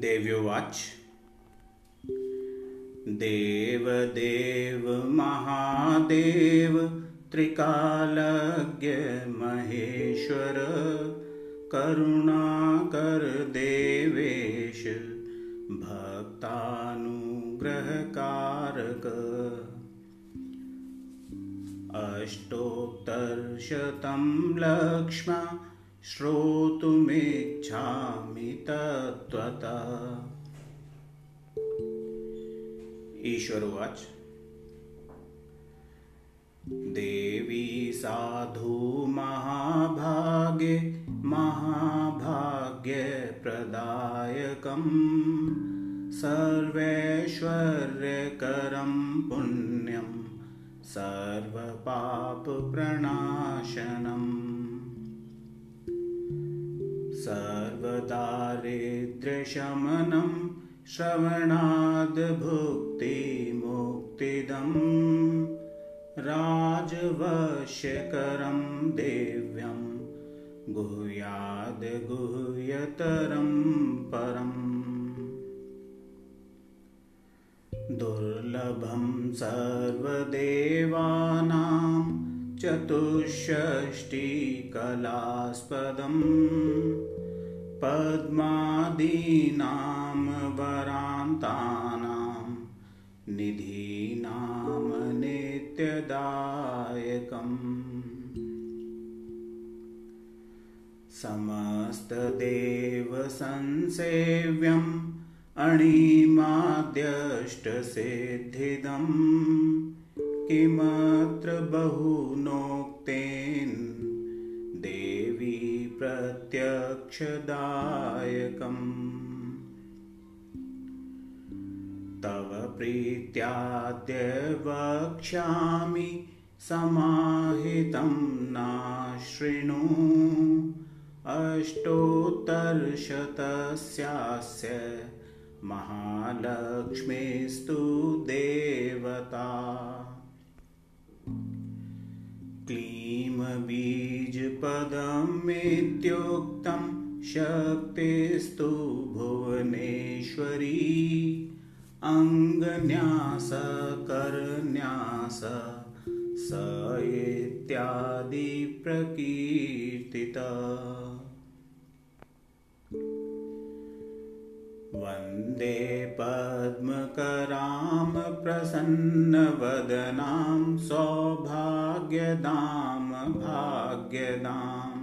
देववाच देव देव महादेव त्रिकालज्ञ महेश्वर करुणाकर देवेश भक्तानुग्रहकारक अष्टोत्तरशतं लक्ष्मा श्रोतुमिच्छामि तत्त्वतः। ईश्वरोवाच देवी साधु महाभागे महाभाग्य प्रदायकं सर्वैश्वर्यकरं पुण्यं सर्वपापप्रणाशनं सर्वदारिद्र्यशमनं श्रवणाद् भुक्तिमुक्तिदं राजवश्यकरं दिव्यं गुह्याद् गुह्यतरं परम् दुर्लभं सर्वदेवानां चतुष्षष्टिकलास्पदं पद्मादीनां वरान्तानां निधीनां नित्यदायकं समस्तदेवसंसेव्यम् अणिमाद्यष्टसिद्धिदं किमत्र बहुनोक्तेन देवी प्रत्यक्षदायकम् तव प्रीत्याद्य वक्ष्यामि समाहितं नाशृणु अष्टोत्तरशतस्यास्य महालक्ष्मीस्तु देवता क्लीम बीजपदमित्युक्तं शक्तिस्तु भुवनेश्वरी अंगन्यास करन्यास स इत्यादि प्रकीर्तिता वन्दे पद्मकरां प्रसन्नवदनां सौभाग्यदां भाग्यदां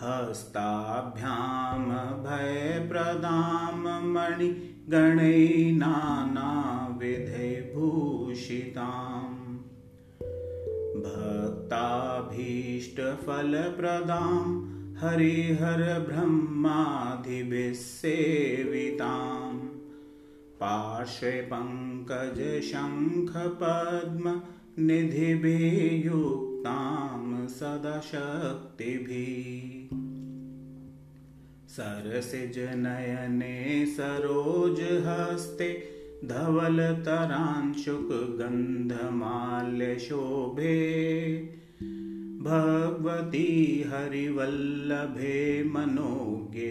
हस्ताभ्यां भयप्रदां मणिगणैः नानाविधैः भूषितां भक्ताभीष्टफलप्रदां हरिहर ब्रह्माधिविसेवितां पार्श्वे पंकज शंख पद्म निधिभियुक्तां सदाशक्तिभिः सरसिज नयने सरोज हस्ते धवलतरां शुकगन्धमाल्यशोभे भगवती हरिवल्लभे मनोज्ञे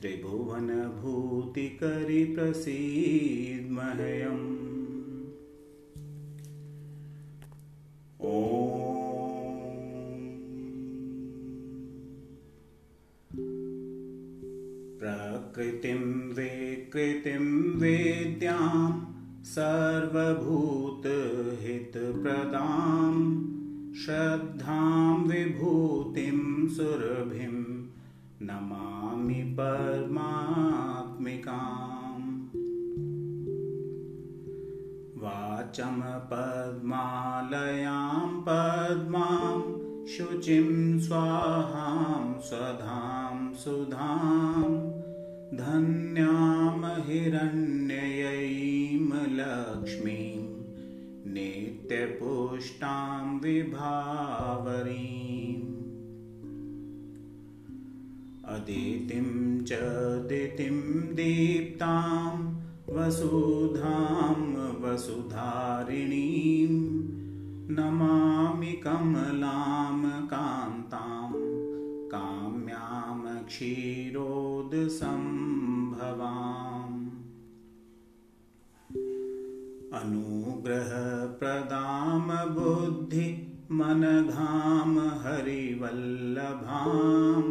त्रिभुवन भूतिकरि प्रसीद मह्यम्। प्रकृतिं विकृतिं वेद्यां सर्वभूत हितप्रदां श्रद्धां विभूतिं सुरभिं नमामि परमात्मिकां वाचं पद्मालयां पद्मां शुचिं स्वाहां स्वधां सुधां धन्यां हिरण्ययीं लक्ष्मीं नित्यपुष्टां विभावरीं अदितिं च दितिं दीप्तां वसुधां वसुधारिणीं नमामि कमलां कान्तां काम्यां क्षीरोदसंभवाम्। अनुग्रह प्रदाम बुद्धि मन धाम हरिवल्लभाम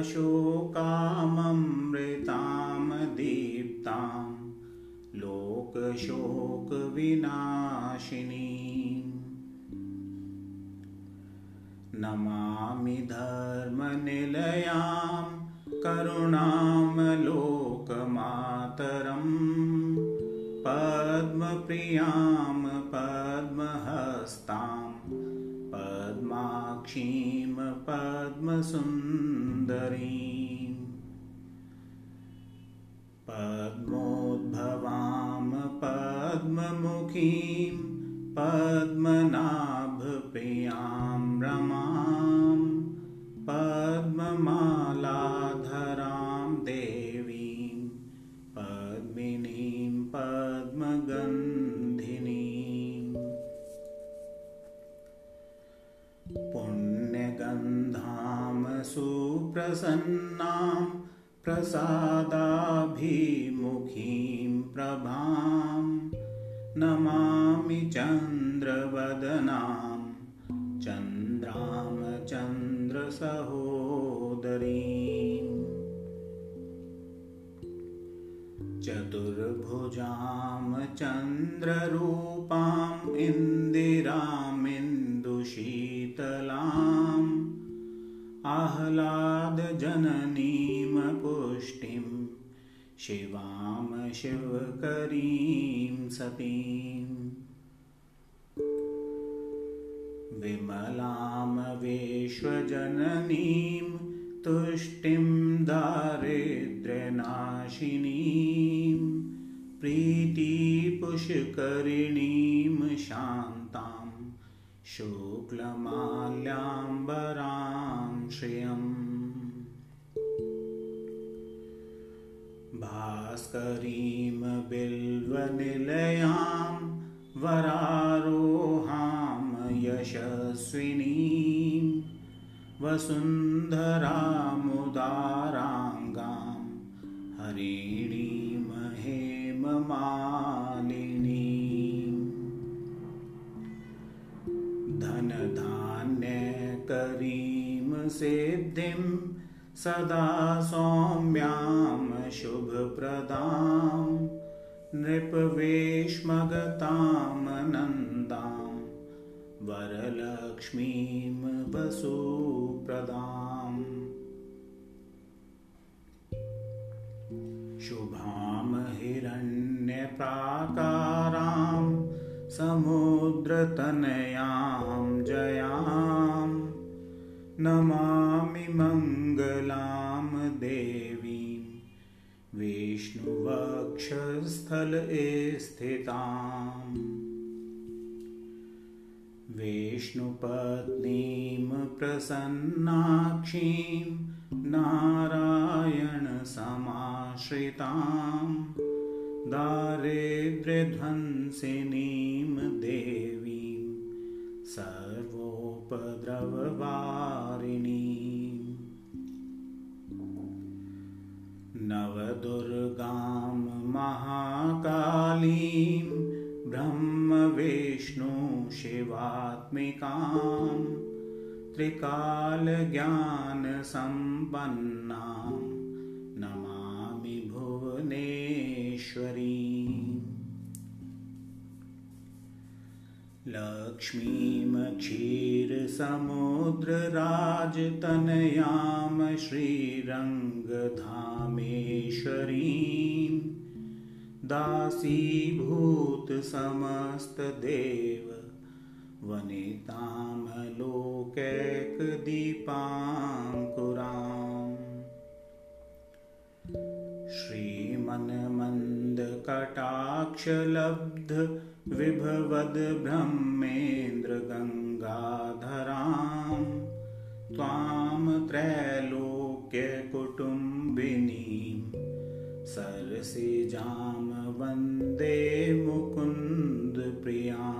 अशोकामृताम दीप्ताम लोक शोक विनाशिनी नमामि धर्म निलयाम करुणाम लोकमातरम पद्मप्रियाम पद्महस्ताम पद्माक्षीम पद्मसुंदरीम पद्मोद्भवाम पद्ममुखीम पद्मनाभप्रियाम रमाम पद्ममालाधराम देवीम पद्मिनीम पद्मगंधिनीम पुण्यगंधाम सुप्रसन्नाम प्रसादाभिमुखीं प्रभां नमामि चन्द्रवदनां चन्द्रां चन्द्रसहोदरीं चतुर्भुजां चन्द्ररूपां इन्दिरां इन्दुशीतलां आह्लादजननीं पुष्टिं शिवां शिवकरीं सतीं विमलां विश्वजननीं तुष्टिं दारिद्र्यनाशिनीं प्रीतिपुष्करिणीं शान्तां शुक्लमाल्याम्बरां श्रियम् भास्करीम बिल्वनिलयां वरारोहां यशस्विनीं वसुन्धरामुदारांगां हरिणीं हेममालिनीं धनधान्यकरीं सिद्धिं सदा सौम्यां शुभप्रदां नृपवेश्मगतां नन्दां वरलक्ष्मीं वसुप्रदां शुभां हिरण्यप्राकारां समुद्रतनयां जयां नमामि मंगलां देवीं विष्णुवक्षस्थले स्थितां विष्णुपत्नीं प्रसन्नाक्षीं नारायणसमाश्रितां दारिद्र्यध्वंसिनीं देवीं सर्वोपद्रववारिणीं नवदुर्गां महाकालीं ब्रह्मविष्णुशिवात्मिकां त्रिकालज्ञानसम्पन्नां नमामि भुवनेश्वरीं लक्ष्मीं क्षीरसमुद्रराजतनयां श्रीरङ्गधामेश्वरीं दासीभूतसमस्तदेव वनितां लोकैकदीपाङ्कुरां श्रीमन्मन्दकटाक्षलब्ध विभवद ब्रह्मेन्द्र गंगाधरां त्वां त्रैलोक्य कुटुम्बिनीं सरसिजां वन्दे मुकुन्द प्रियां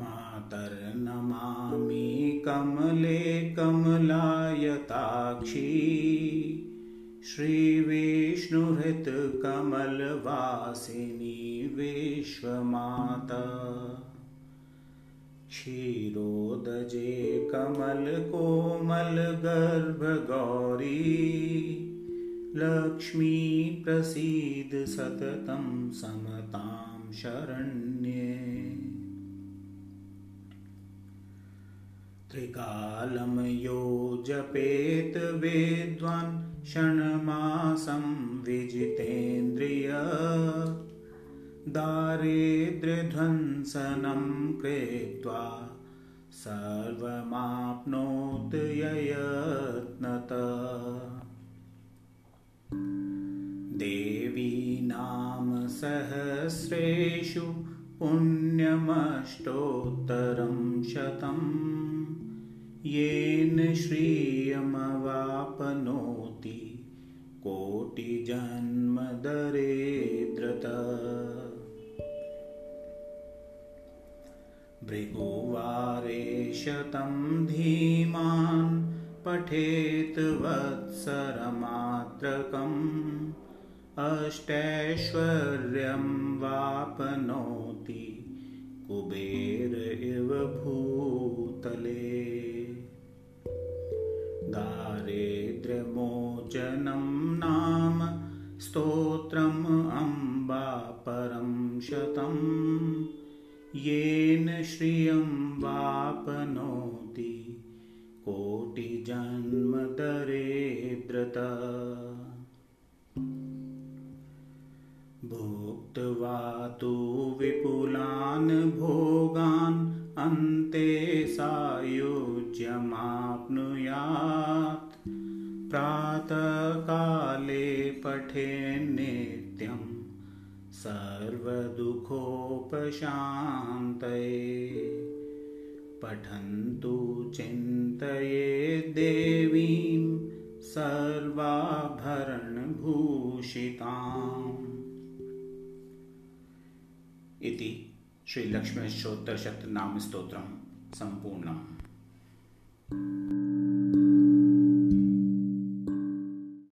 मातर्नमामि कमले कमलायताक्षी श्री विष्णुहृत कमल वासिनी विश्वमाता क्षीरोदजे कमल कोमल गर्भ गौरी लक्ष्मी प्रसीद सततं समतां शरण्ये त्रिकालं यो जपेत विद्वान् क्षणमासं विजितेन्द्रिय दारिद्र्यध्वंसनं कृत्वा सर्वमाप्नोति ययत्नतः देवी नाम सहस्रेषु पुण्यमष्टोत्तरं शतं येन श्रियमवापनोति कोटिजन्म दरिद्रतः भृगुवारे शतं धीमान् पठेत वत्सरमात्रकम् अष्टैश्वर्यं वापनोति कुबेर इव भूतले दारिद्र्यमोचनं नाम स्तोत्रम् अम्बा परं शतं येन श्रियं वापनोति कोटिजन्म दरिद्रतः भुक्त्वा तु विपुलान् भोगान् अन्ते सायुज्यमाप्नुयात् प्रातःकाले पठेन्नित्यं सर्वदुःखोपशान्तये पठन्तु चिन्तयेत् देवीं सर्वाभरणभूषिताम्। इति श्री लक्ष्मीष्टोत्तर शतनाम स्तोत्रम संपूर्णम्।